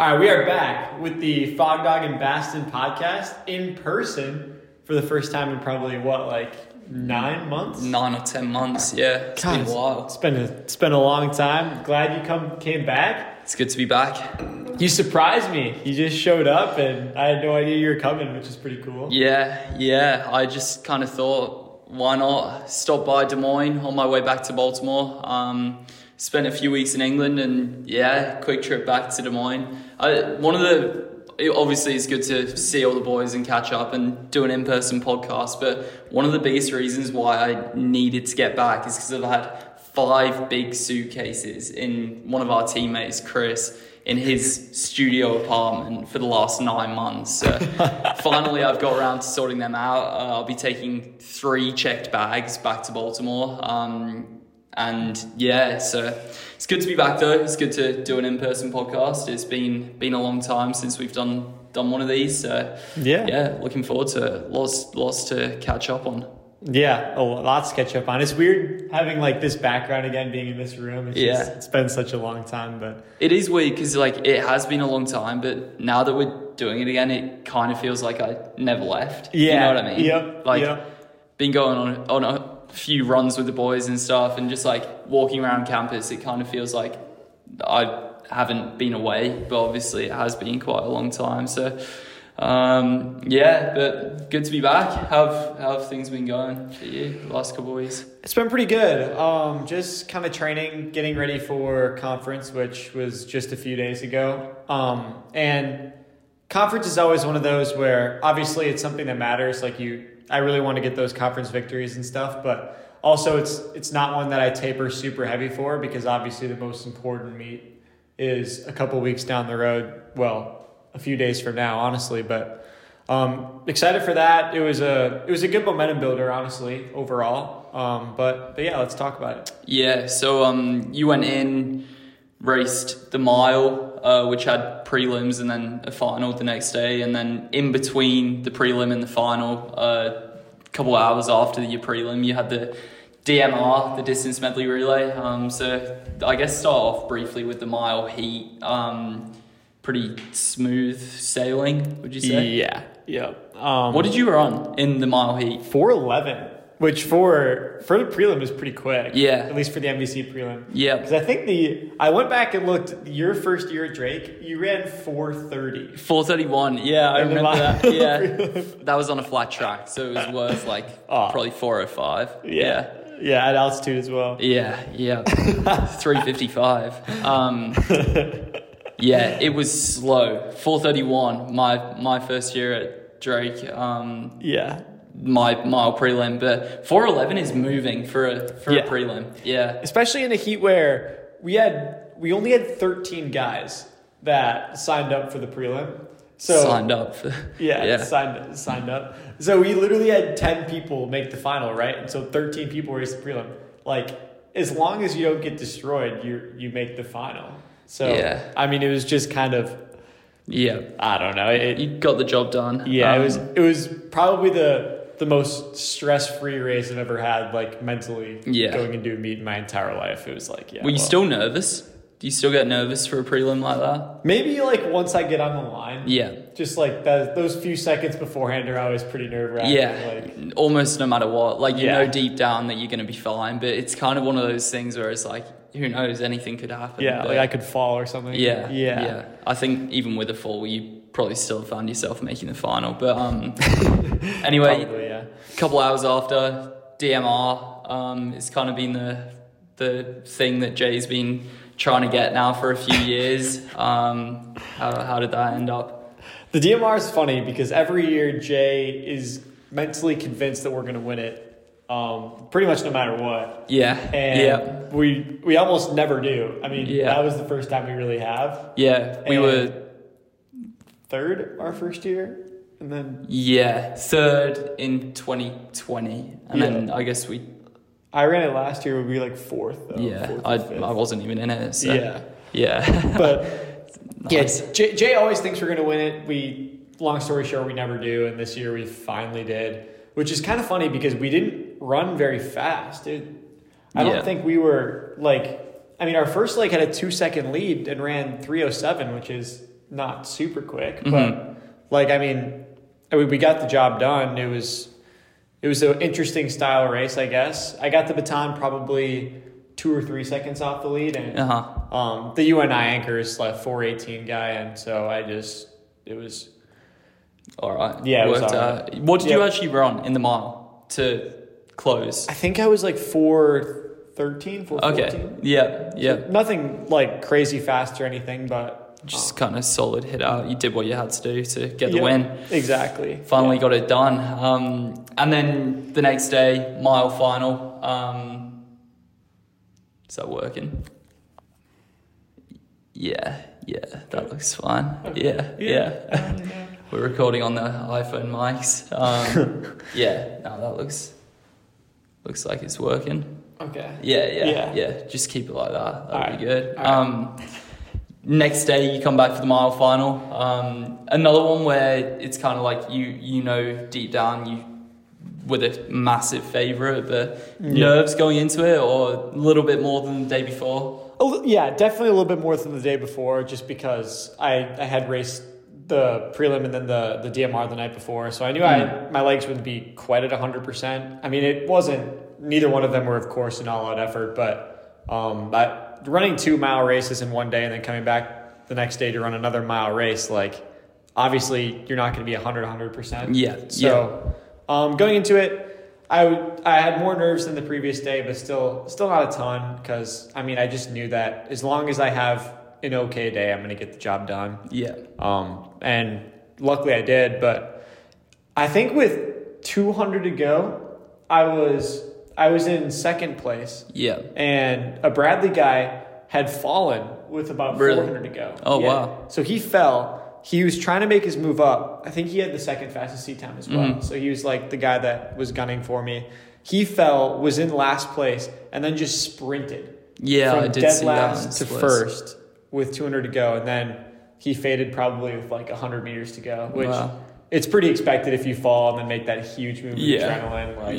All right, we are back with the Fog Dog and Basten podcast in person for the first time in probably, what, like 9 months? 9 or 10 months, yeah. It's been a while. It's been a long time. Glad you came back. It's good to be back. You surprised me. You just showed up and I had no idea you were coming, which is pretty cool. Yeah. I just kind of thought, why not stop by Des Moines on my way back to Baltimore. Spent a few weeks in England and, yeah, quick trip back to Des Moines. Obviously it's good to see all the boys and catch up and do an in-person podcast, but one of the biggest reasons why I needed to get back is because I've had 5 big suitcases in one of our teammates, Chris, in his studio apartment for the last 9 months. So finally I've got around to sorting them out. I'll be taking 3 checked bags back to Baltimore. And yeah, so it's good to be back though. It's good to do an in-person podcast. It's been a long time since we've done one of these. So yeah, looking forward to it. Lots to catch up on. Yeah, lots to catch up on. It's weird having like this background again, being in this room. It's been such a long time, but it is weird because like it has been a long time, but now that we're doing it again, it kind of feels like I never left. Yeah, you know what I mean? Yep. Like been going on a few runs with the boys and stuff, and just like walking around campus, it kind of feels like I haven't been away, but obviously it has been quite a long time. So but good to be back. How have things been going for you the last couple of weeks? It's been pretty good. Just kind of training, getting ready for conference, which was just a few days ago. And conference is always one of those where obviously it's something that matters. Like I really want to get those conference victories and stuff, but also it's not one that I taper super heavy for, because obviously the most important meet is a couple weeks down the road. Well, a few days from now, honestly, but excited for that. It was a good momentum builder, honestly, overall. But yeah, let's talk about it. Yeah. So you went in, raced the mile, which had prelims and then a final the next day. And then in between the prelim and the final, couple hours after your prelim, you had the DMR, the distance medley relay. So I guess start off briefly with the mile heat. Pretty smooth sailing, would you say? Yeah. What did you run in the mile heat? 4:11. Which for the prelim is pretty quick. Yeah. At least for the MVC prelim. Yeah. Because I think I went back and looked, your first year at Drake, you ran 4:30. 4:31. Yeah, I remember that. Yeah. That was on a flat track, so it was worth like probably 4:05. Yeah. Yeah, at altitude as well. Yeah. 3:55. Yeah, it was slow. 4:31, my first year at Drake. Yeah. My mile prelim, but 4:11 is moving for a prelim. Yeah, especially in a heat where we only had 13 guys that signed up for the prelim. So signed up. Signed up. So we literally had 10 people make the final, right? And so 13 people raced the prelim. Like, as long as you don't get destroyed, you make the final. So yeah. I mean, it was just kind of. Yeah, I don't know. You got the job done. Yeah, it was probably the most stress-free race I've ever had, like, mentally going into a meet in my entire life. It was like, yeah. Were you still nervous? Do you still get nervous for a prelim like that? Maybe, like, once I get on the line. Yeah. Just, like, those few seconds beforehand are always pretty nerve-wracking. Yeah, like, almost no matter what. Like, you know deep down that you're going to be fine, but it's kind of one of those things where it's like, who knows, anything could happen. Yeah, but, like, I could fall or something. Yeah. I think even with a fall, you probably still found yourself making the final. But anyway, a couple hours after, DMR, it's kind of been the thing that Jay's been trying to get now for a few years. How did that end up? The DMR is funny because every year Jay is mentally convinced that we're going to win it. Pretty much no matter what. Yeah. And we almost never do. I mean, that was the first time we really have. Yeah. We were third our first year, and then third in 2020. And then I guess I ran it last year, would be like fourth though. Yeah. Fourth or fifth. I wasn't even in it. So. Yeah. Yeah. But nice. Yeah, Jay always thinks we're gonna win it. Long story short, we never do, and this year we finally did. Which is kind of funny because we didn't run very fast. I don't think we were, like, I mean, our first leg had a 2-second lead and ran 3:07, which is not super quick, but like, I mean, we got the job done. It was an interesting style race, I guess. I got the baton probably 2 or 3 seconds off the lead, and the UNI anchors left 4:18 guy, and so it was all right. Yeah, it worked. What did you actually run in the mile to close? I think I was like 4:13, 4:14. Okay, yeah. So nothing like crazy fast or anything, but. Just kind of solid hit out. You did what you had to do to get the win. Exactly. Finally got it done. And then the next day, mile final. Is that working? Yeah, that looks fine. Okay. Yeah. We're recording on the iPhone mics. That looks like it's working. Okay. Yeah. Just keep it like that. That'll be good. All right. Next day, you come back for the mile final. Another one where it's kind of like you know deep down you were the massive favourite, but nerves going into it, or a little bit more than the day before? Oh, yeah, definitely a little bit more than the day before, just because I had raced the prelim and then the DMR the night before, so I knew my legs wouldn't be quite at 100%. I mean, it wasn't, neither one of them were, of course, an all-out effort, but running 2 mile races in one day and then coming back the next day to run another mile race, like, obviously you're not going to be 100%. Yeah. So, going into it, I had more nerves than the previous day, but still not a ton, because I mean, I just knew that as long as I have an okay day, I'm going to get the job done. Yeah. And luckily I did, but I think with 200 to go, I was in second place. Yeah. And a Bradley guy had fallen with about 400 to go. Oh, wow. So he fell. He was trying to make his move up. I think he had the second fastest seat time as well. So he was like the guy that was gunning for me. He fell, was in last place, and then just sprinted. Yeah, I did see that. From dead last to first with 200 to go. And then he faded probably with like 100 meters to go, which it's pretty expected if you fall and then make that huge move of adrenaline. Like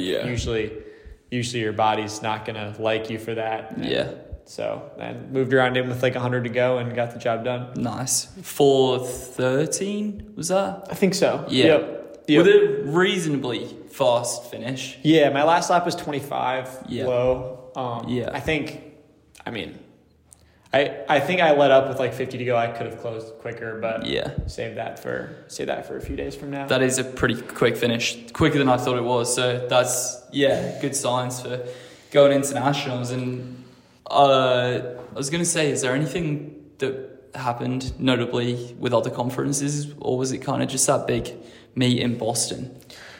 Usually your body's not going to like you for that. Yeah. So I moved around in with like 100 to go and got the job done. Nice. 4:13 was that? I think so. Yeah. Yep. With a reasonably fast finish. Yeah, my last lap was 25 low. I think I let up with like 50 to go. I could have closed quicker, but save that for a few days from now. That is a pretty quick finish, quicker than I thought it was. So that's good signs for going internationals. And I was going to say, is there anything that happened notably with other conferences, or was it kind of just that big meet in Boston?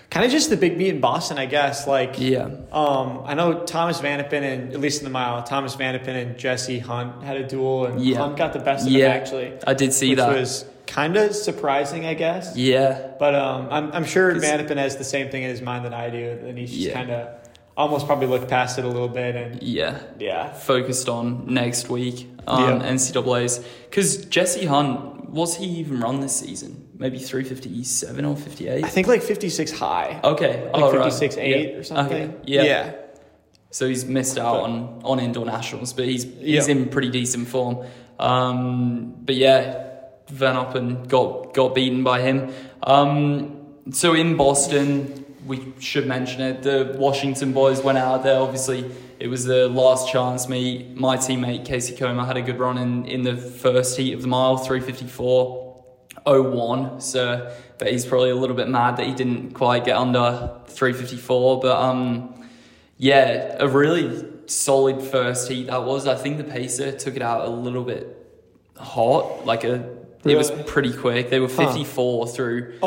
Kind of just the big meet in Boston, I guess. Like, I know Thomas Vanipin and, at least in the mile, Thomas Vanipin and Jesse Hunt had a duel, and Hunt got the best of him, actually. I did see that. Which was kind of surprising, I guess. Yeah. But I'm sure Vanipin has the same thing in his mind that I do, and he's just kind of almost probably looked past it a little bit. And focused on next week, NCAAs. Because Jesse Hunt, was he even run this season? Maybe 357 or 58? I think like 56 high. Okay. Like 56.8 or something. Okay. Yeah. So he's missed out on indoor nationals, but he's in pretty decent form. Vanipin got beaten by him. So in Boston, we should mention it, the Washington boys went out there. Obviously, it was the last chance meet. My teammate, Casey Comer, had a good run in the first heat of the mile, 3:54. 0-1, so but he's probably a little bit mad that he didn't quite get under 3:54, but a really solid first heat that was. I think the pacer took it out a little bit hot, it was pretty quick. They were 54 through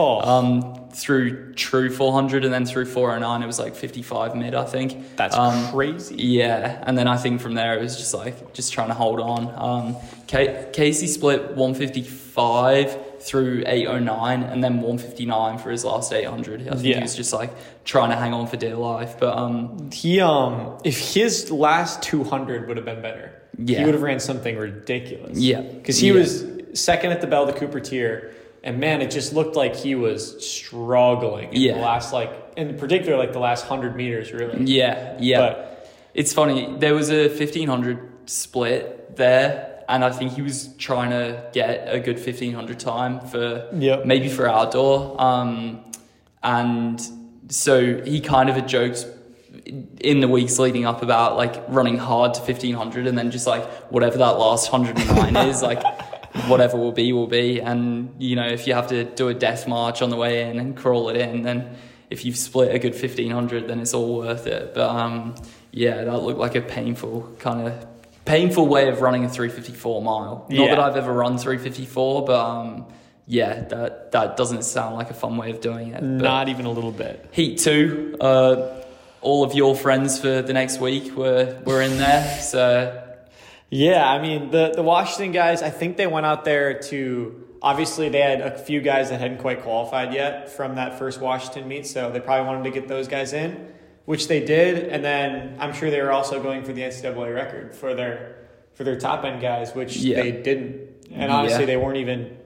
true 400 and then through 409 it was like 55 mid, I think. That's crazy. Yeah, and then I think from there it was just like just trying to hold on. Casey split 155 through 809 and then 159 for his last 800. I think he was just like trying to hang on for dear life. But he if his last 200 would have been better, he would have ran something ridiculous. Yeah, because he was second at the Bell to Cupertier, and man, it just looked like he was struggling in the last, in particular, the last 100 meters, really. Yeah. But it's funny. There was a 1,500 split there, And I think he was trying to get a good 1500 time for maybe for outdoor. And so he kind of had jokes in the weeks leading up about like running hard to 1500 and then just like whatever that last 109 is, like whatever will be will be. And, you know, if you have to do a death march on the way in and crawl it in, then if you've split a good 1500, then it's all worth it. But yeah, that looked like a painful way of running a 354 mile. Not that I've ever run 354, but yeah, that doesn't sound like a fun way of doing it. Not even a little bit. Heat 2, all of your friends for the next week were in there. So yeah, I mean, the Washington guys, I think they went out there to, obviously they had a few guys that hadn't quite qualified yet from that first Washington meet, so they probably wanted to get those guys in, which they did. And then I'm sure they were also going for the NCAA record for their top end guys, which they didn't. And obviously they weren't even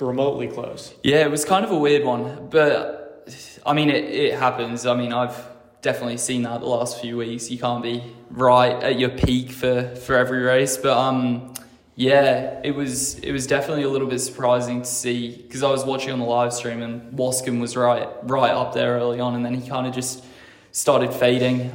remotely close. Yeah, it was kind of a weird one, but I mean, it happens. I mean, I've definitely seen that the last few weeks. You can't be right at your peak for every race, but yeah, it was definitely a little bit surprising to see, because I was watching on the live stream and Waskom was right up there early on, and then he kind of just started fading.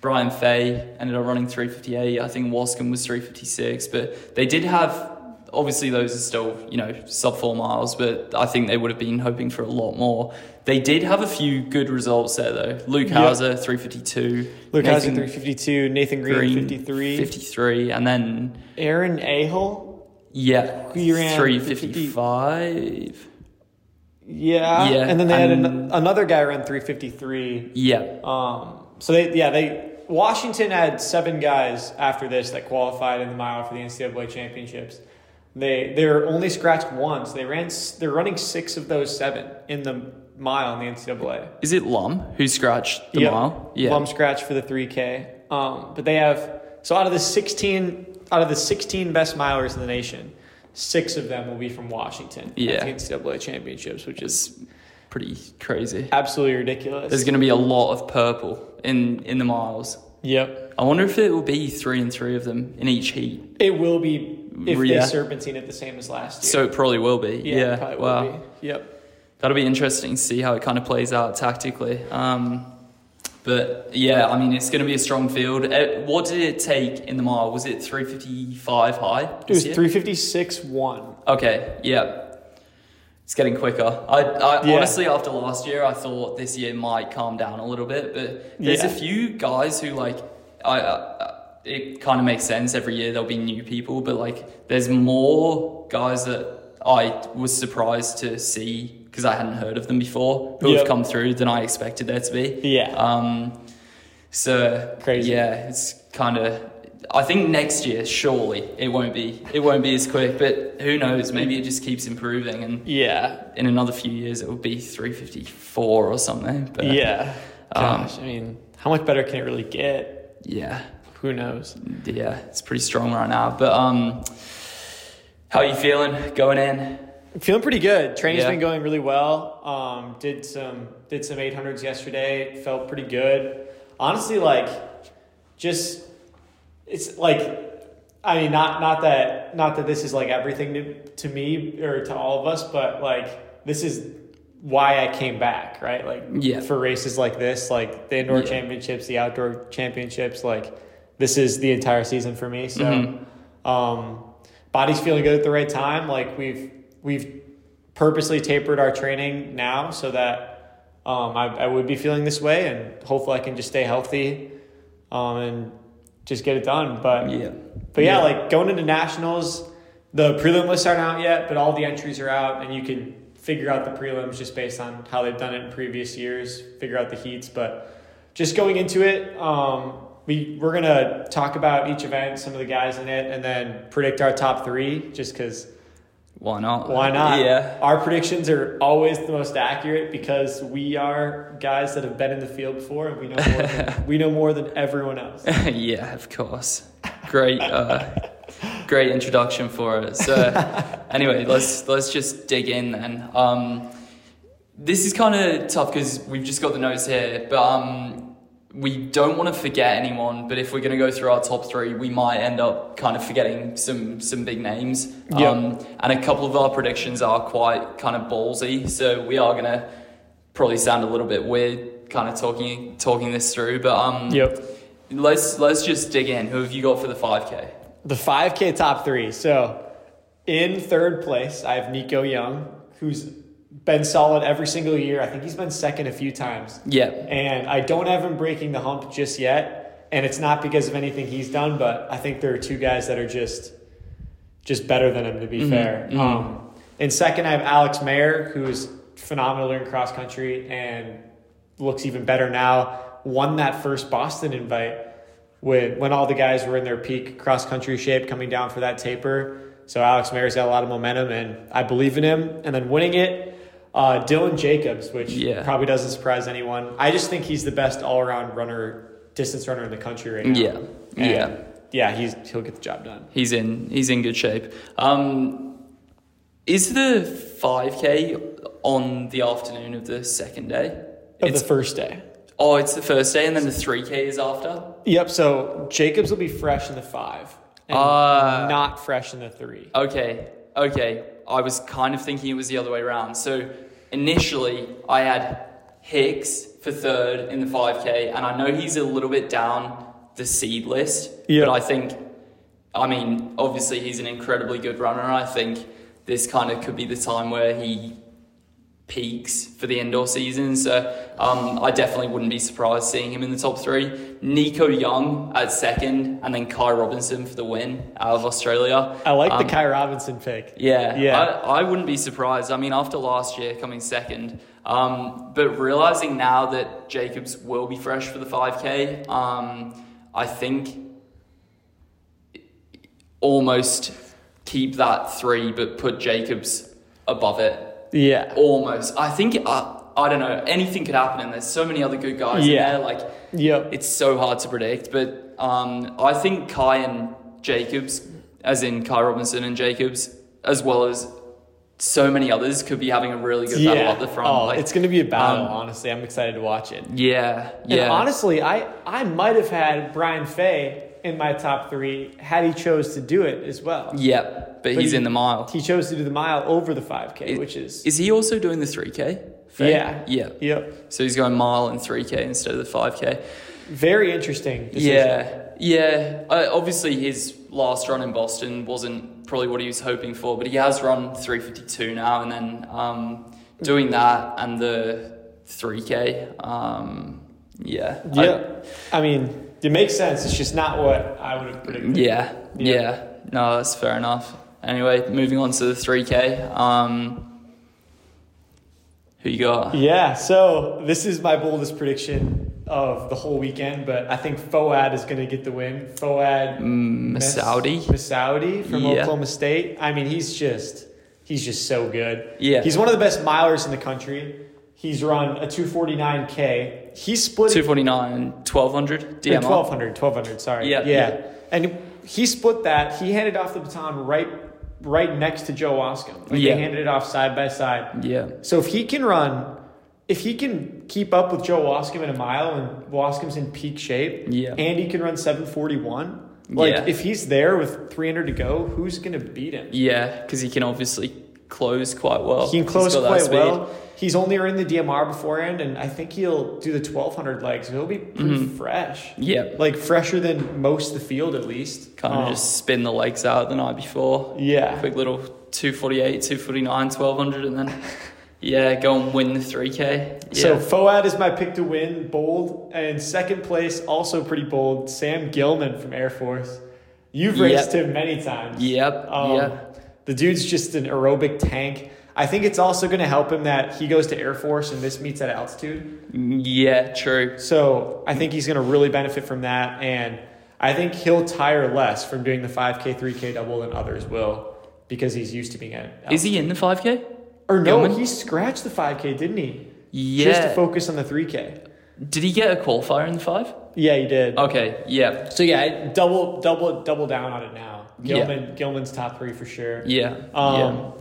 Brian Fay ended up running 3:58. I think Waskom was 3:56, but they did have, obviously those are still, you know, sub 4 miles, but I think they would have been hoping for a lot more. They did have a few good results there, though. Luke Hauser, 3:52. Luke Hauser, 3:52. Nathan Green, 53. 53. And then Aaron Ahill? Yeah. 3:55. Yeah. And then they had another guy around 3:53. Yeah. So they Washington had 7 guys after this that qualified in the mile for the NCAA championships. They were only scratched once. They're running 6 of those 7 in the mile in the NCAA. Is it Lum who scratched the mile? Yeah, Lum scratched for the 3K. But they have, so out of the 16 best milers in the nation, 6 of them will be from Washington at the NCAA championships, which is pretty crazy, absolutely ridiculous. There's going to be a lot of purple in the miles. Yep. I wonder if it will be 3 and 3 of them in each heat. It will be. If they serpentine it the same as last year. So it probably will be. Yeah, it probably will be. Yep. That'll be interesting to see how it kind of plays out tactically. But, yeah, I mean, it's going to be a strong field. What did it take in the mile? Was it 3:55 high? It was 3:56.1. Okay, yeah. It's getting quicker. I honestly, after last year, I thought this year might calm down a little bit. But there's a few guys who, like, it kind of makes sense. Every year there'll be new people, but like there's more guys that I was surprised to see because I hadn't heard of them before who have come through than I expected there to be. Yeah. So crazy. Yeah, it's kind of. I think next year surely it won't be as quick, but who knows? Maybe it just keeps improving, and in another few years it will be 3:54 or something. But, yeah. Gosh, I mean, how much better can it really get? Yeah. Who knows? Yeah, it's pretty strong right now. But how are you feeling going in? I'm feeling pretty good. Training's been going really well. Did some 800s yesterday. Felt pretty good. Honestly, like, just it's like, I mean, not that this is like everything to me or to all of us, but like this is why I came back, right? Like for races like this, like the indoor championships, the outdoor championships, like. This is the entire season for me. So, body's feeling good at the right time. Like we've purposely tapered our training now so that I would be feeling this way, and hopefully I can just stay healthy and just get it done. But like going into nationals, the prelim lists aren't out yet, but all the entries are out, and you can figure out the prelims just based on how they've done it in previous years. Figure out the heats, but just going into it. We're going to talk about each event, some of the guys in it, and then predict our top 3 just because... Why not? Why not? Yeah. Our predictions are always the most accurate because we are guys that have been in the field before and we know more than everyone else. Yeah, of course. Great great introduction for it. So anyway, let's just dig in then. This is kind of tough because we've just got the notes here, but... we don't want to forget anyone, but if we're going to go through our top three, we might end up kind of forgetting some big names. Yep. And a couple of our predictions are quite kind of ballsy, so we are going to probably sound a little bit weird kind of talking this through. But let's just dig in. Who have you got for the 5K? The 5K top three. So in third place, I have Nico Young, who's been solid every single year. I think he's been second a few times. Yeah. And I don't have him breaking the hump just yet. And it's not because of anything he's done, but I think there are two guys that are just better than him, to be fair. Mm-hmm. And second, I have Alex Mayer, who's phenomenal in cross country and looks even better now. Won that first Boston invite when all the guys were in their peak cross country shape coming down for that taper. So Alex Mayer's got a lot of momentum, and I believe in him. And then winning it, Dylan Jacobs, which probably doesn't surprise anyone. I just think he's the best all-around distance runner in the country right now. Yeah, he'll get the job done. He's in good shape. Is the 5K on the afternoon of the second day? The first day. Oh, it's the first day, and then the 3K is after? Yep, so Jacobs will be fresh in the 5, and not fresh in the 3. Okay. I was kind of thinking it was the other way around. So initially I had Hicks for third in the 5K, and I know he's a little bit down the seed list, but I mean, obviously he's an incredibly good runner. I think this kind of could be the time where he peaks for the indoor season. So I definitely wouldn't be surprised seeing him in the top three. Nico Young at second, and then Kai Robinson for the win out of Australia. I like the Kai Robinson pick. I wouldn't be surprised. I mean, after last year coming second, but realizing now that Jacobs will be fresh for the 5K, I think almost keep that 3, but put Jacobs above it. Yeah, almost. I think I don't know. Anything could happen, and there's so many other good guys in there. Like, it's so hard to predict. But I think Kai and Jacobs, as in Kai Robinson and Jacobs, as well as so many others, could be having a really good battle up the front. Oh, it's going to be a battle. Honestly, I'm excited to watch it. Yeah. And honestly, I might have had Brian Fay in my top 3 had he chose to do it as well. Yep, but he's in the mile. He chose to do the mile over the 5K, which is... Is he also doing the 3K? Fair? Yeah. So he's going mile and 3K instead of the 5K. Very interesting decision. Yeah. Obviously, his last run in Boston wasn't probably what he was hoping for, but he has run 3:52 now, and then doing that and the 3K. I mean... It makes sense. It's just not what I would have predicted. Yeah. No, that's fair enough. Anyway, moving on to the 3K. Who you got? Yeah, so this is my boldest prediction of the whole weekend, but I think Fouad is going to get the win. Fouad Messaoudi from Oklahoma State. I mean, he's just so good. Yeah. He's one of the best milers in the country. He's run a 249K. He's split 249, 1200, DMR. 1200, sorry. Yeah. And he split that. He handed off the baton right next to Joe Waskom. They handed it off side by side. Yeah. So if he can keep up with Joe Waskom in a mile, and Waskom's in peak shape, and he can run 741, if he's there with 300 to go, who's going to beat him? Yeah, because he can obviously close quite well. He can close quite well. He's only earned the DMR beforehand, and I think he'll do the 1,200 legs. He'll be pretty fresh. Yeah. Like, fresher than most of the field, at least. Kind of just spin the legs out the night before. Yeah. Quick little 248, 249, 1,200, and then, go and win the 3K. Yeah. So, Fouad is my pick to win, bold. And second place, also pretty bold, Sam Gilman from Air Force. You've raced him many times. Yep. The dude's just an aerobic tank. I think it's also going to help him that he goes to Air Force and this meets at altitude. Yeah, true. So I think he's going to really benefit from that. And I think he'll tire less from doing the 5K, 3K double than others will, because he's used to being at altitude. Is he in the 5K? Or no, he scratched the 5K, didn't he? Yeah. Just to focus on the 3K. Did he get a qualifier in the 5? Yeah, he did. Okay, yeah. So double down on it now. Gilman's top 3 for sure. Yeah.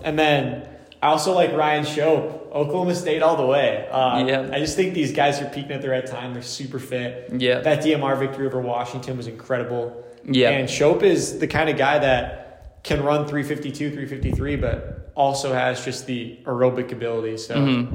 And then... I also like Ryan Shope, Oklahoma State all the way. I just think these guys are peaking at the right time. They're super fit. Yeah. That DMR victory over Washington was incredible. Yeah. And Shope is the kind of guy that can run 352, 353, but also has just the aerobic ability. So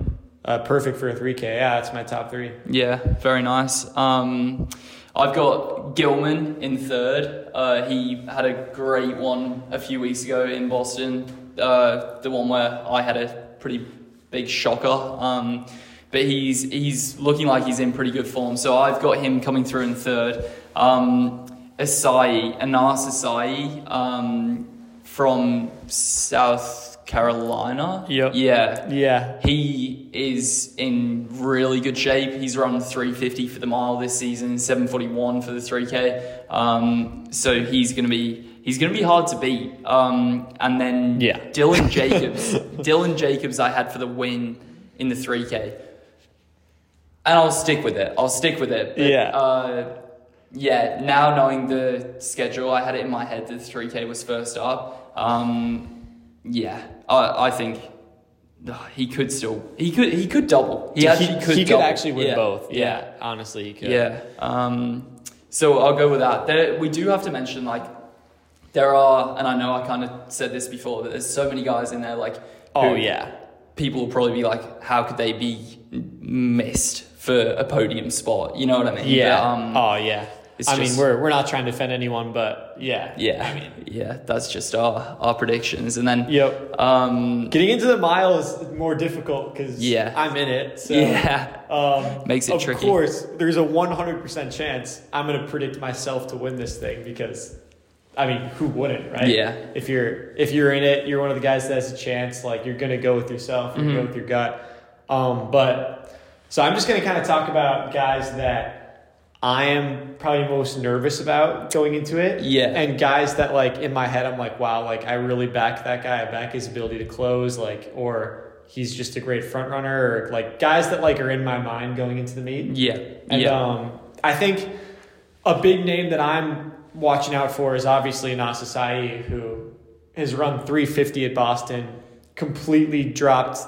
perfect for a 3K. Yeah, that's my top three. Yeah, very nice. I've got Gilman in third. He had a great one a few weeks ago in Boston, the one where I had a pretty big shocker. But he's looking like he's in pretty good form. So I've got him coming through in third. Asai, from South Carolina. Yep. Yeah. Yeah. He is in really good shape. He's run 350 for the mile this season, 741 for the 3K. So he's going to be hard to beat. And then Dylan Jacobs. Dylan Jacobs I had for the win in the 3K. And I'll stick with it. But, now knowing the schedule, I had it in my head that the 3K was first up. I think he could double. He could actually win both. Yeah, honestly, he could. Yeah. So I'll go with that. We do have to mention, like, there are, and I know I kind of said this before, but there's so many guys in there, like, people will probably be like, how could they be missed for a podium spot? You know what I mean? Yeah. I mean, we're not trying to defend anyone, but that's just our predictions. And then getting into the mile is more difficult because I'm in it. So, makes it tricky. Of course, there's a 100% chance I'm going to predict myself to win this thing because, I mean, who wouldn't, right? Yeah. If you're in it, you're one of the guys that has a chance. Like, you're going to go with yourself. You're going to go with your gut. So I'm just going to kind of talk about guys that I am probably most nervous about going into it. Yeah. And guys that, like, in my head, I'm like, wow, like, I really back that guy. I back his ability to close, like, or he's just a great front runner, or, like, guys that, like, are in my mind going into the meet. Yeah. And I think a big name that I'm watching out for is obviously Asai, who has run 350 at Boston, completely dropped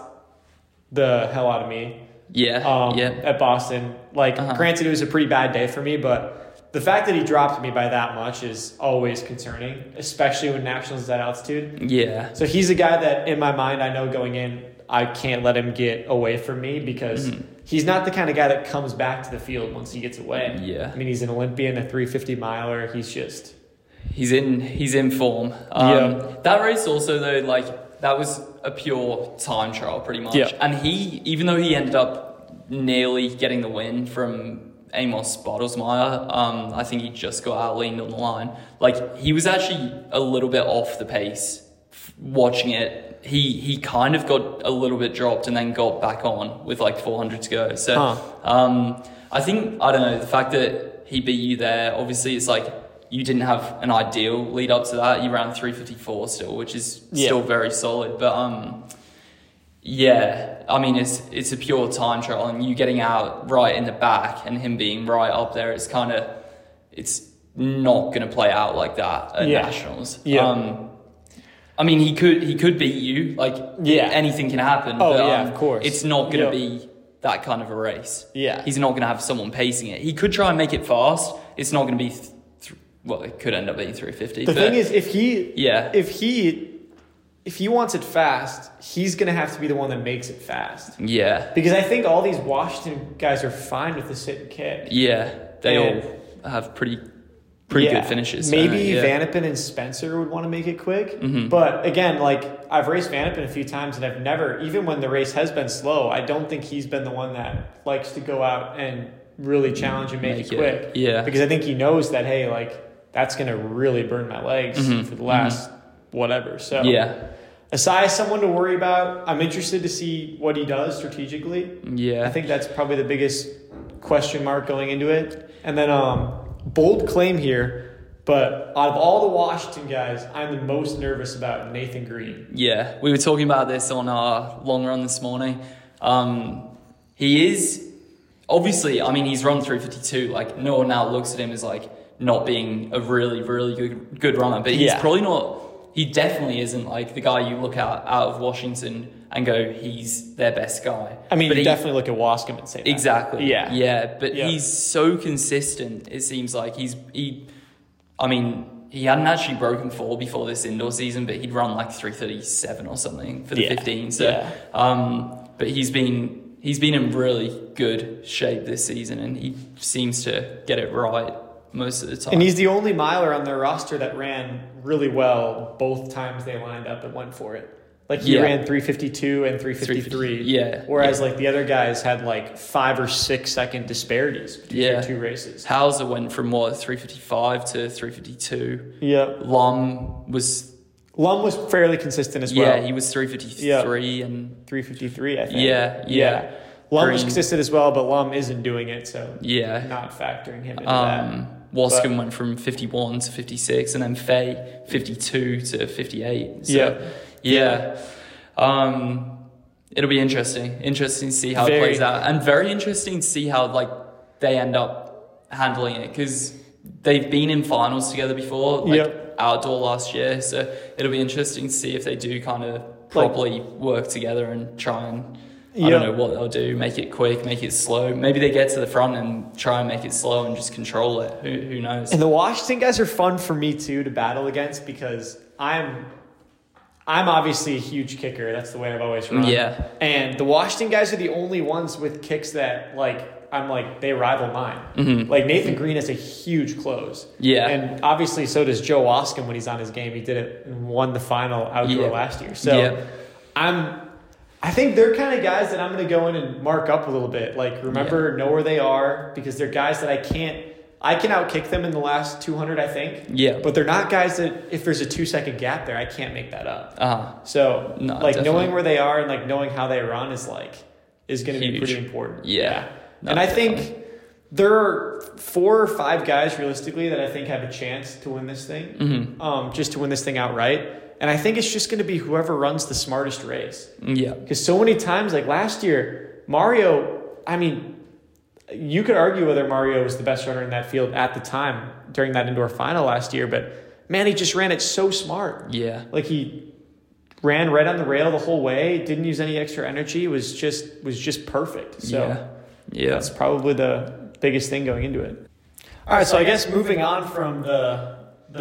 the hell out of me. At Boston. Like, granted, it was a pretty bad day for me, but the fact that he dropped me by that much is always concerning, especially when nationals is at altitude. Yeah. So he's a guy that, in my mind, I know going in, I can't let him get away from me because he's not the kind of guy that comes back to the field once he gets away. Yeah. I mean, he's an Olympian, a 350 miler. He's just... He's in form. That race also, though, like, that was a pure time trial pretty much. Yeah. And he, even though he ended up nearly getting the win from Amos Bottlesmeyer, I think he just got out-leaned on the line. Like, he was actually a little bit off the pace watching it. He kind of got a little bit dropped and then got back on with, like, 400 to go. So I think, I don't know, the fact that he beat you there, obviously it's like, you didn't have an ideal lead up to that. You ran 354 still, which is still very solid. But I mean, it's a pure time trial, and you getting out right in the back and him being right up there, it's not going to play out like that at nationals. Yeah. I mean, he could beat you. Like, anything can happen. Of course. It's not going to be that kind of a race. Yeah. He's not going to have someone pacing it. He could try and make it fast. It's not going to be. Well, it could end up being 350. The thing is, if he wants it fast, he's going to have to be the one that makes it fast. Yeah. Because I think all these Washington guys are fine with the sit and kick. Yeah. They all have pretty good finishes. Maybe Vanipin and Spencer would want to make it quick. Mm-hmm. But again, like, I've raced Vanipin a few times and I've never, even when the race has been slow, I don't think he's been the one that likes to go out and really challenge and make it quick. Yeah. Because I think he knows that, hey, like, that's going to really burn my legs for the last whatever. So Asai is someone to worry about. I'm interested to see what he does strategically. Yeah. I think that's probably the biggest question mark going into it. And then bold claim here, but out of all the Washington guys, I'm the most nervous about Nathan Green. Yeah. We were talking about this on our long run this morning. He is obviously, I mean, he's run 352. Like, no one now looks at him as, like, not being a really, really good runner, but he's probably not he definitely isn't like the guy you look at out of Washington and go, he's their best guy. I mean, but you definitely look at Waskom and say that. Exactly. Yeah. Yeah, but he's so consistent, it seems like. He hadn't actually broken 4 before this indoor season, but he'd run like 3:37 or something for the 15. So, but he's been in really good shape this season, and he seems to get it right most of the time. And he's the only miler on their roster that ran really well both times they lined up and went for it. Like he ran 3:52 and 3:53. Yeah. Whereas like the other guys had like 5 or 6 second disparities between the two races. Hauser went from 3:55 to 3:52. Yeah. Lum was fairly consistent as well. Yeah, he was 3:53 and 3:53, I think. Yeah. Lum was consistent as well, but Lum isn't doing it, so not factoring him into that. Waskom went from 51 to 56, and then Fay 52 to 58. So, it'll be interesting to see how it plays out, and very interesting to see how like they end up handling it, because they've been in finals together before, like outdoor last year. So it'll be interesting to see if they do kind of properly work together and try and I don't know what they'll do. Make it quick, make it slow. Maybe they get to the front and try and make it slow and just control it. Who knows? And the Washington guys are fun for me too to battle against, because I'm obviously a huge kicker. That's the way I've always run. Yeah. And the Washington guys are the only ones with kicks that they rival mine. Mm-hmm. Like Nathan Green has a huge close. Yeah. And obviously so does Joe Waskom when he's on his game. He did it and won the final outdoor last year. So I think they're kind of guys that I'm going to go in and mark up a little bit. Like, know where they are, because they're guys that I can outkick them in the last 200, I think. Yeah. But they're not guys that, if there's a 2-second gap there, I can't make that up. So, knowing where they are and, knowing how they run is going to be pretty important. Yeah. No, and I think there are 4 or 5 guys, realistically, that I think have a chance to win this thing, just to win this thing outright. And I think it's just going to be whoever runs the smartest race. Yeah. Because so many times, last year, Mario, you could argue whether Mario was the best runner in that field at the time during that indoor final last year, but, man, he just ran it so smart. Yeah. He ran right on the rail the whole way, didn't use any extra energy, was just perfect. So that's probably the biggest thing going into it. All right, so I guess moving on from the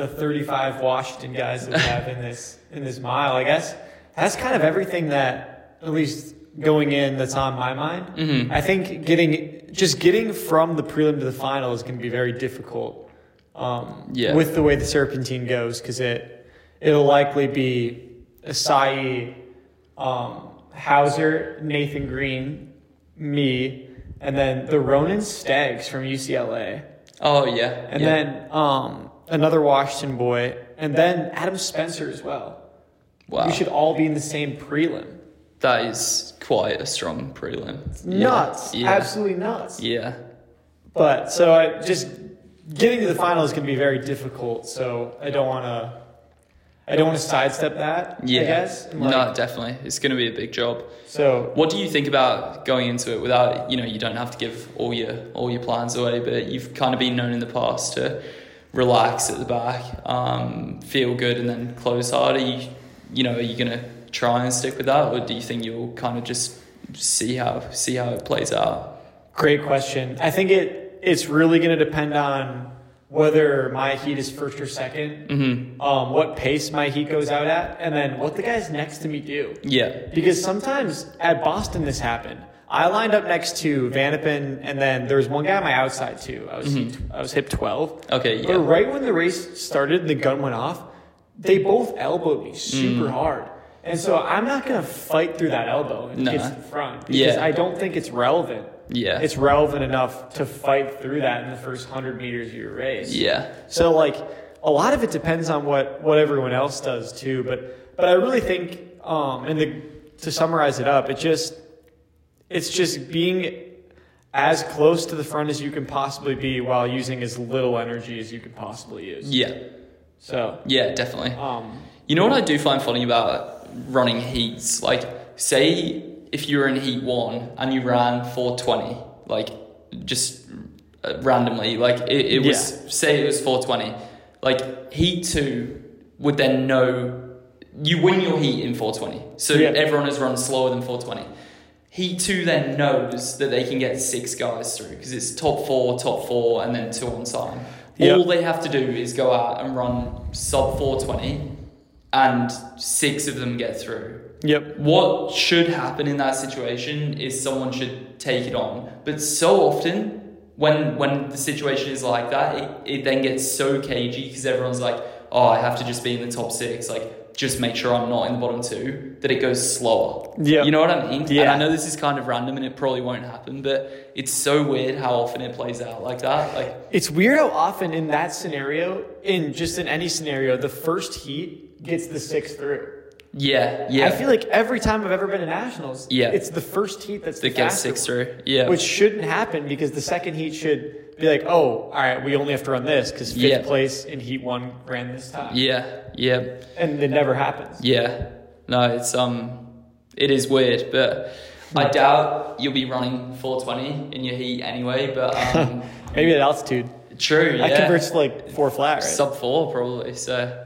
35 Washington guys that we have in this mile, I guess that's kind of everything that, at least going in, that's on my mind. Mm-hmm. I think getting from the prelim to the final is going to be very difficult with the way the serpentine goes, because it'll likely be Asai, Hauser, Nathan Green, me, and then the Ronan Staggs from UCLA. Oh, yeah. And then another Washington boy, and then Adam Spencer as well. Wow. We should all be in the same prelim. That is quite a strong prelim. It's nuts. Yeah. Absolutely nuts. Yeah. But so I just getting to the final is going to be very difficult, so I don't want to sidestep that, I guess. And no, definitely. It's going to be a big job. So what do you think about going into it without, you don't have to give all your plans away, but you've kind of been known in the past to relax at the back, feel good, and then close hard. Are you going to try and stick with that, or do you think you'll kind of just see how it plays out? Great question. I think it's really going to depend on whether my heat is first or second, what pace my heat goes out at, and then what the guys next to me do. Yeah. Because sometimes at Boston this happened. I lined up next to Vanipin, and then there was one guy on my outside too. I was hip 12. Okay, yeah. But right when the race started and the gun went off, they both elbowed me super hard. And so I'm not going to fight through that elbow and get to the front, because I don't think it's relevant. Yeah. It's relevant enough to fight through that in the first 100 meters of your race. Yeah. So a lot of it depends on what everyone else does too. But I really think, to summarize it up, it's just being as close to the front as you can possibly be while using as little energy as you can possibly use. Yeah. So. Yeah, definitely. What I do find funny about running heats? Say if you were in heat 1 and you ran 4:20, just randomly, it was, say it was 4:20, heat 2 would then know you win your heat in 420. So everyone has run slower than 420. Heat 2 then knows that they can get six guys through because it's top four, and then two on time. Yep. All they have to do is go out and run sub 420 and six of them get through. Yep. What should happen in that situation is someone should take it on. But so often when the situation is like that, it then gets so cagey because everyone's like, oh, I have to just be in the top six. Like, just make sure I'm not in the bottom two, that it goes slower. Yeah. You know what I mean? Yeah. And I know this is kind of random and it probably won't happen, but it's so weird how often it plays out like that. Like, it's weird how often in that scenario, in just in any scenario, the first heat gets the sixth through. Yeah, yeah. I feel like every time I've ever been to nationals, it's the first heat that's the gets six through. Yeah. Which shouldn't happen because the second heat should be like, oh, all right, we only have to run this because fifth place in heat one ran this time. Yeah, yeah. And it never happens. Yeah. No, it is weird, but I doubt you'll be running 420 in your heat anyway. But maybe at altitude. True. Yeah. That converts to like four flat, right? Sub four probably. So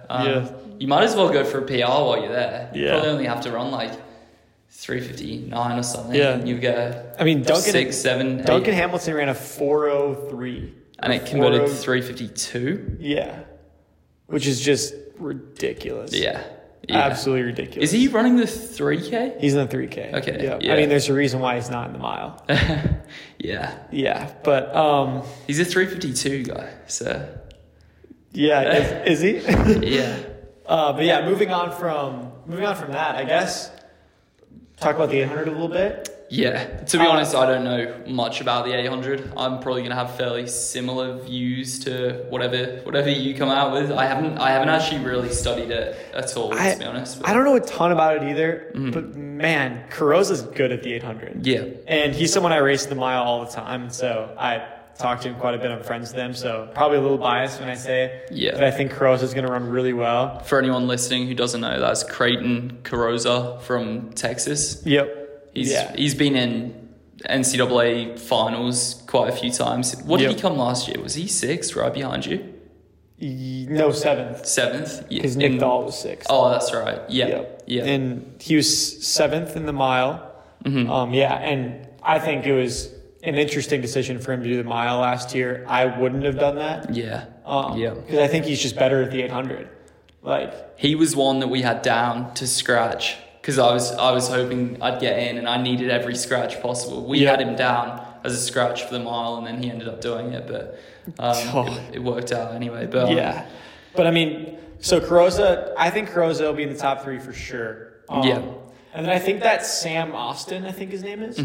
you might as well go for a PR while you're there. Yeah. You probably only have to run like 3:59 or something. Yeah. And you get Duncan Hamilton ran a 4:03. And it converted 3:52. Yeah. Which is just ridiculous. Yeah. Yeah. Absolutely ridiculous. Is he running the 3K? He's in the 3K. Okay. Yeah. Yeah. I mean, there's a reason why he's not in the mile. Yeah. Yeah. But he's a 3:52 guy, so yeah, is he? Yeah. But yeah, moving on from that, I guess. Talk about the 800 a little bit. Yeah. To be honest, I don't know much about the 800. I'm probably going to have fairly similar views to whatever you come out with. I haven't actually really studied it at all, to be honest. But I don't know a ton about it either, but man, Carrozza's good at the 800. Yeah. And he's someone I race the mile all the time, so I talk to him quite a bit. I'm friends with him, so probably a little biased when I say that I think Carrozza's going to run really well. For anyone listening who doesn't know, that's Creighton Carrozza from Texas. Yep. He's been in NCAA finals quite a few times. What did he come last year? Was he sixth, right behind you? No, seventh. Seventh? Because Nick Dahl was sixth. Oh, that's right. Yeah. Yeah. And he was seventh in the mile. Mm-hmm. And I think it was an interesting decision for him to do the mile last year. I wouldn't have done that. Yeah. Because I think he's just better at the 800. Like, he was one that we had down to scratch. Because I was hoping I'd get in, and I needed every scratch possible. We had him down as a scratch for the mile, and then he ended up doing it, but it worked out anyway. But but I mean, so Carrozza, I think Carrozza will be in the top three for sure. And then I think that Sam Austin, I think his name is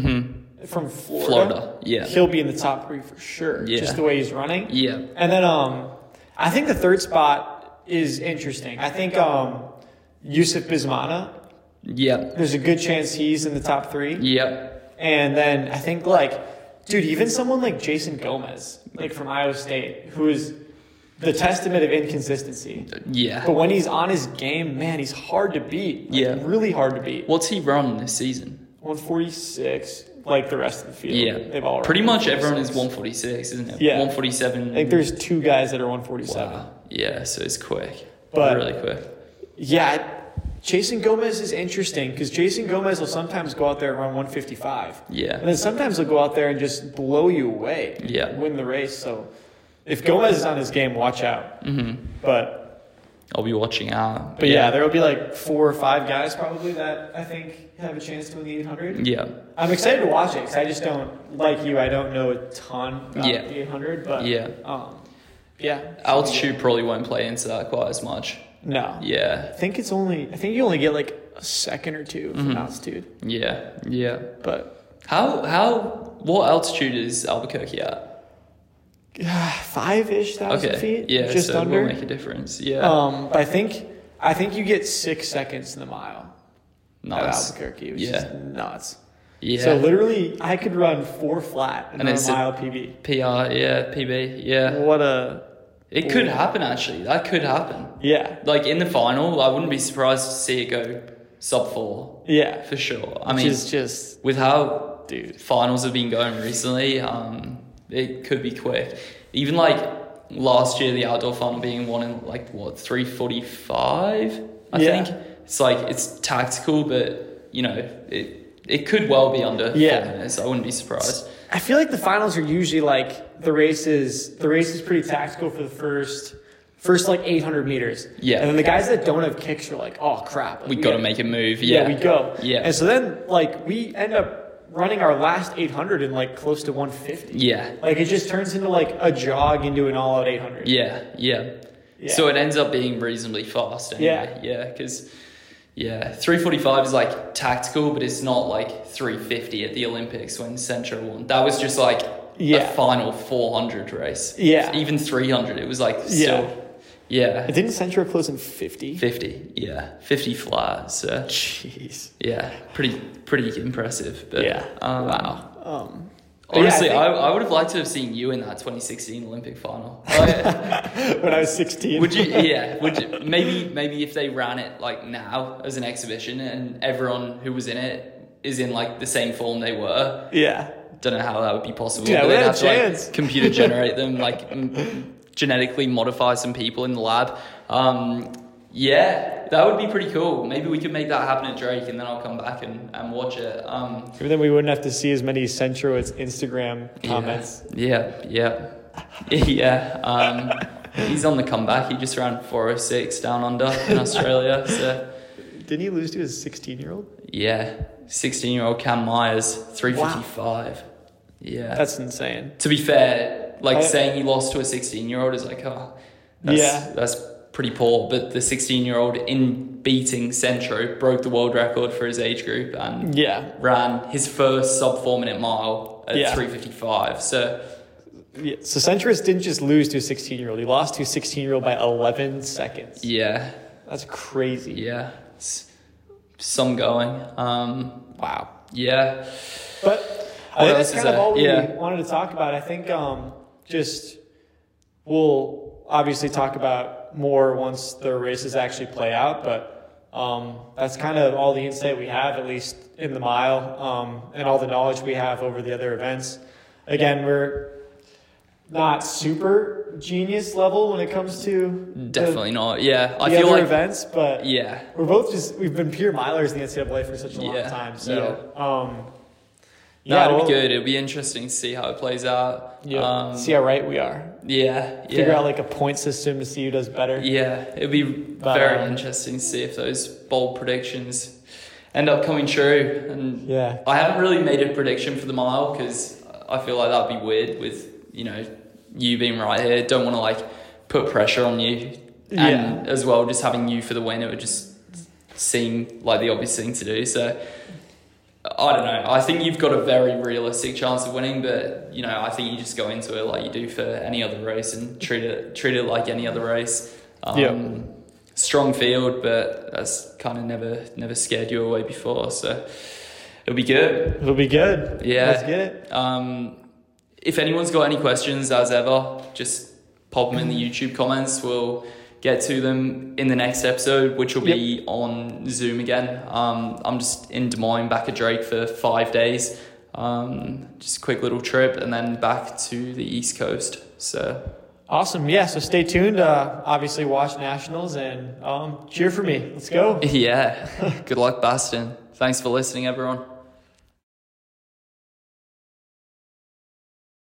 from Florida. Yeah, he'll be in the top three for sure. Yeah. Just the way he's running. Yeah, and then I think the third spot is interesting. I think Yusuf Bismana. Yep. There's a good chance he's in the top three. Yep. And then I think, like, dude, even someone like Jason Gomez, like from Iowa State, who is the testament of inconsistency. Yeah. But when he's on his game, man, he's hard to beat. Like, really hard to beat. What's he run this season? 146, like the rest of the field. Yeah. They've all pretty much everyone is 146, isn't it? Yeah. 147. I think there's two guys that are 147. Wow. Yeah, so it's quick. But really quick. Yeah. Jason Gomez is interesting because Jason Gomez will sometimes go out there and run 155. Yeah. And then sometimes he'll go out there and just blow you away. Yeah. Win the race. So if Gomez is on his game, watch out. Mm-hmm. But I'll be watching out. But yeah, there will be like four or five guys probably that I think have a chance to win the 800. Yeah. I'm excited to watch it because I just don't, like you, I don't know a ton about the 800. But altitude probably won't play into that quite as much. No. Yeah. I think you only get like a second or two from altitude. Yeah. Yeah. But what altitude is Albuquerque at? 5,000-ish feet. Yeah. Just so under. It will make a difference. Yeah. But I think you get 6 seconds in the mile. Nice. At Albuquerque, which is nuts. Yeah. So literally, I could run four flat and it's a mile PB. PR. Yeah. PB. Yeah. What a. It could happen, actually. That could happen. Yeah. Like, in the final, I wouldn't be surprised to see it go sub-4. Yeah. For sure. I mean, with how finals have been going recently, it could be quick. Even, like, last year, the outdoor final being won in, like, what, 3:45, I think? It's like, it's tactical, but, you know, it could well be under 4 minutes. I wouldn't be surprised. I feel like the finals are usually like the race is pretty tactical for the first like 800 meters. Yeah. And then the guys that don't have kicks are like, oh crap, like, we got to make a move. Yeah. We go. Yeah. And so then like we end up running our last 800 in like close to 150. Yeah. Like it just turns into like a jog into an all out 800. Yeah. So it ends up being reasonably fast. Anyway. Yeah. Because 345 is like tactical, but it's not like 350 at the Olympics when Sentra won. That was just like a final 400 race. Yeah. Even 300. It was like still. Yeah. Didn't Sentra close in 50? 50, yeah. 50 flat, so. Jeez. Yeah, pretty impressive. But, yeah. Wow. Honestly, I would have liked to have seen you in that 2016 Olympic final. When I was 16. Would you? Yeah. Would you, maybe if they ran it like now as an exhibition and everyone who was in it is in like the same form they were. Yeah. Don't know how that would be possible. Yeah, but they'd have to like computer generate them, like genetically modify some people in the lab. Yeah, that would be pretty cool. Maybe we could make that happen at Drake, and then I'll come back and watch it. Maybe then we wouldn't have to see as many Centrowitz Instagram comments. Yeah. He's on the comeback. He just ran 4:06 down under in Australia. So didn't he lose to his 16-year-old? Yeah, 16-year-old Cam Myers, 3:55. Wow. Yeah, that's insane. To be fair, like saying he lost to a 16-year-old is like, that's pretty poor, but the 16-year-old in beating Centro broke the world record for his age group and ran his first sub 4 minute mile at 3:55. So Centro didn't just lose to a 16-year-old; he lost to a 16-year-old by 11 seconds. Yeah, that's crazy. Yeah, it's some going. Wow. Yeah, but I think that's kind of all we wanted to talk about. I think we'll obviously talk about more once the races actually play out, but that's kind of all the insight we have, at least in the mile, and all the knowledge we have over the other events. Again, we're not super genius level when it comes to events, but we're both we've been pure milers in the NCAA for such a long time, so it'll be good. It'll be interesting to see how it plays out. Yeah. See how right we are. Yeah. Figure out like a point system to see who does better. Yeah. It'll be very interesting to see if those bold predictions end up coming true. And I haven't really made a prediction for the mile because I feel like that'd be weird with, you being right here. Don't want to like put pressure on you. And as well, just having you for the win, it would just seem like the obvious thing to do. So I don't know. I think you've got a very realistic chance of winning, but I think you just go into it like you do for any other race and treat it like any other race. Strong field, but that's kind of never scared you away before, so it'll be good. Yeah, let's get it. If anyone's got any questions, as ever, just pop them in the YouTube comments. We'll get to them in the next episode, which will be on Zoom again. I'm just in Des Moines, back at Drake for 5 days. Just a quick little trip, and then back to the East Coast. So awesome. Yeah, so stay tuned. Obviously, watch Nationals and cheer for me. Let's go. Yeah. Good luck, Basten. Thanks for listening, everyone.